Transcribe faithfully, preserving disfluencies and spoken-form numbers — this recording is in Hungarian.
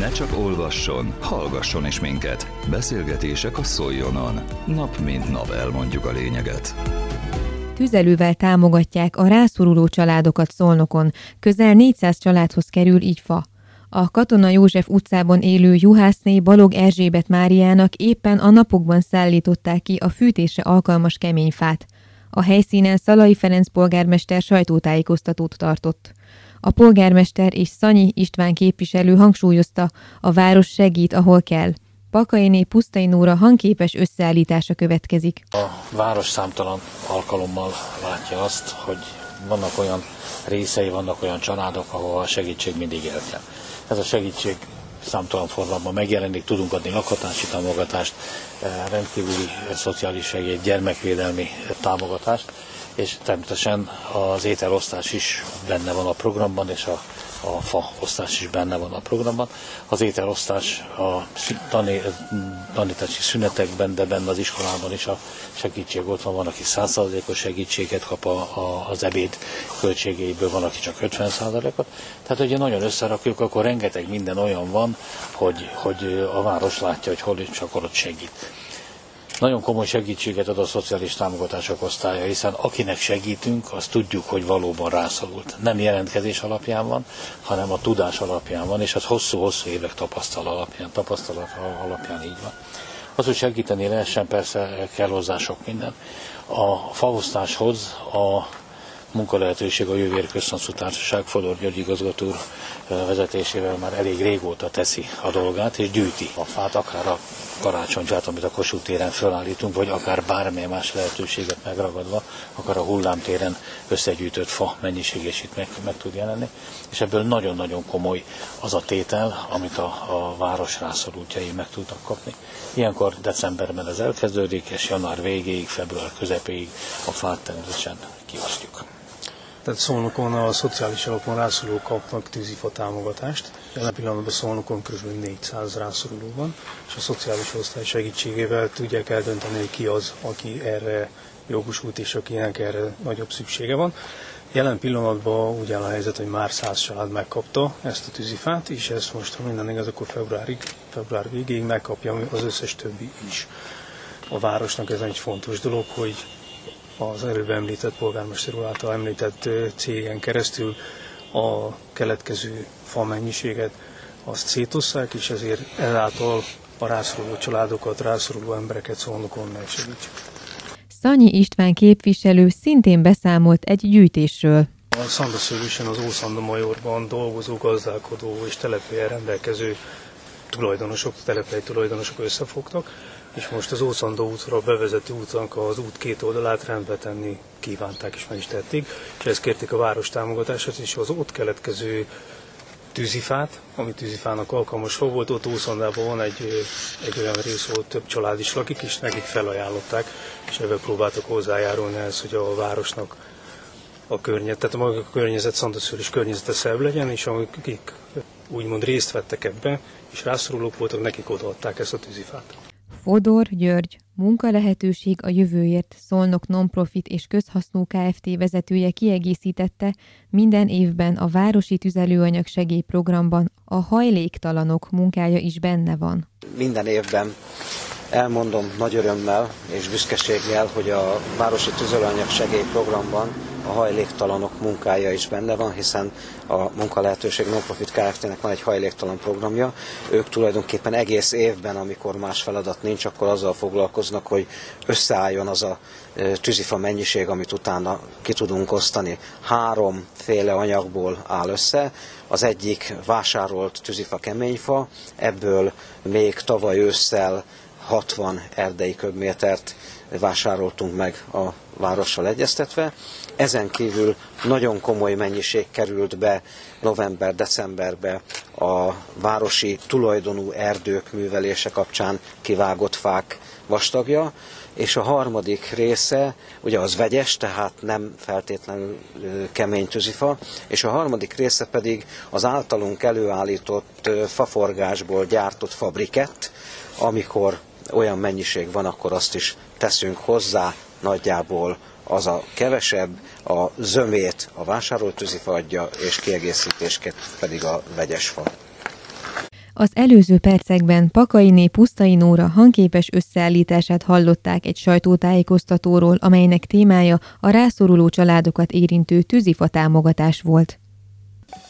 Ne csak olvasson, hallgasson is minket. Beszélgetések a Szoljonon. Nap mint nap elmondjuk a lényeget. Tüzelővel támogatják a rászoruló családokat Szolnokon. Közel négyszáz családhoz kerül így fa. A Katona József utcában élő Juhászné Balog Erzsébet Máriának éppen a napokban szállították ki a fűtésre alkalmas kemény fát. A helyszínen Szalai Ferenc polgármester sajtótájékoztatót tartott. A polgármester és Szanyi István képviselő hangsúlyozta, a város segít, ahol kell. Pakainé Pusztai Nóra hangképes összeállítása következik. A város számtalan alkalommal látja azt, hogy vannak olyan részei, vannak olyan családok, ahol a segítség mindig elkel. Ez a segítség számtalan formában megjelenik, tudunk adni lakhatási támogatást, rendkívüli szociális segélyt, gyermekvédelmi támogatást, és természetesen az ételosztás is benne van a programban, és a, a faosztás is benne van a programban. Az ételosztás a tané, tanítási szünetekben, de benne az iskolában is a segítség ott van, van, aki száz százalékos segítséget kap a, a, az ebéd költségeiből, van, aki csak ötven százalékot. Tehát ugye nagyon összerakjuk, akkor rengeteg minden olyan van, hogy, hogy a város látja, hogy hol és akkor ott segít. Nagyon komoly segítséget ad a szociális támogatások osztálya, hiszen akinek segítünk, azt tudjuk, hogy valóban rászorult. Nem jelentkezés alapján van, hanem a tudás alapján van, és az hosszú-hosszú évek tapasztal alapján, tapasztalat alapján így van. Az, hogy segíteni lehessen, persze kell hozzá sok minden. A faosztáshoz a munkalehetőség a Jövőért Közhasznú Társaság Fodor György igazgató úr vezetésével már elég régóta teszi a dolgát, és gyűjti a fát, akár a karácsonyfát, amit a Kossuth téren felállítunk, vagy akár bármely más lehetőséget megragadva, akár a hullámtéren összegyűjtött fa mennyiség is itt meg, meg tud jelenni, és ebből nagyon-nagyon komoly az a tétel, amit a, a város rászorultjai meg tudnak kapni. Ilyenkor decemberben ez elkezdődik, és január végéig, február közepéig a fát természetesen kiosztjuk. Tehát Szolnokon a szociális alapon rászorulók kapnak tűzifa támogatást. Jelen pillanatban Szolnokon kb. négyszáz rászoruló van, és a szociális osztály segítségével tudják eldönteni, hogy ki az, aki erre jogosult, és akinek erre nagyobb szüksége van. Jelen pillanatban úgy áll a helyzet, hogy már száz család megkapta ezt a tűzifát, és ezt most, ha minden igaz, akkor februárig, február végéig megkapja az összes többi is. A városnak ez egy fontos dolog, hogy az előbb említett polgármester úr által említett cégen keresztül a keletkező fa mennyiséget azt szétosszák, és ezért ezáltal a rászoruló családokat, rászoruló embereket Szolnokon megsegítjük. Szanyi István képviselő szintén beszámolt egy gyűjtésről. A Szandaszőlősen az Ószandó Majorban dolgozó, gazdálkodó és telephelyen rendelkező tulajdonosok, telephely tulajdonosok összefogtak, és most az Ószandó útra bevezető útnak az út két oldalát rendbe tenni kívánták, és meg is tették, és ezt kérték a város támogatását, és az ott keletkező tűzifát, ami tűzifának alkalmas hol volt, ott Ószandában van egy, egy olyan rész, ahol több család is lakik, és nekik felajánlották, és ebben próbáltak hozzájárulni ehhez, hogy a városnak a környezet, tehát maga a környezet, Szandaszőlős környezete szebb legyen, és akik úgymond részt vettek ebbe, és rászorulók voltak, nekik odaadták ezt a tűzifát. Fodor György, munkalehetőség a jövőért, Szolnok Nonprofit és Közhasznú Kft. Vezetője kiegészítette, minden évben a Városi Tüzelőanyag Segélyprogramban a hajléktalanok munkája is benne van. Minden évben elmondom nagy örömmel és büszkeséggel, hogy a Városi Tüzelőanyag Segélyprogramban a hajléktalanok munkája is benne van, hiszen a munkalehetőség Nonprofit Kft-nek van egy hajléktalan programja. Ők tulajdonképpen egész évben, amikor más feladat nincs, akkor azzal foglalkoznak, hogy összeálljon az a tűzifa mennyiség, amit utána ki tudunk osztani. Háromféle anyagból áll össze. Az egyik vásárolt tűzifa keményfa, ebből még tavaly ősszel hatvan erdei köbmétert vásároltunk meg a várossal egyeztetve. Ezen kívül nagyon komoly mennyiség került be november-decemberbe a városi tulajdonú erdők művelése kapcsán kivágott fák vastagja, és a harmadik része, ugye az vegyes, tehát nem feltétlenül kemény tűzifa, és a harmadik része pedig az általunk előállított faforgásból gyártott fabrikett, amikor olyan mennyiség van, akkor azt is teszünk hozzá, nagyjából az a kevesebb, a zömét a vásárolt tűzifa adja, és kiegészítésként pedig a vegyes fa. Az előző percekben Pakainé Pusztai Nóra hangképes összeállítását hallották egy sajtótájékoztatóról, amelynek témája a rászoruló családokat érintő tűzifa támogatás volt.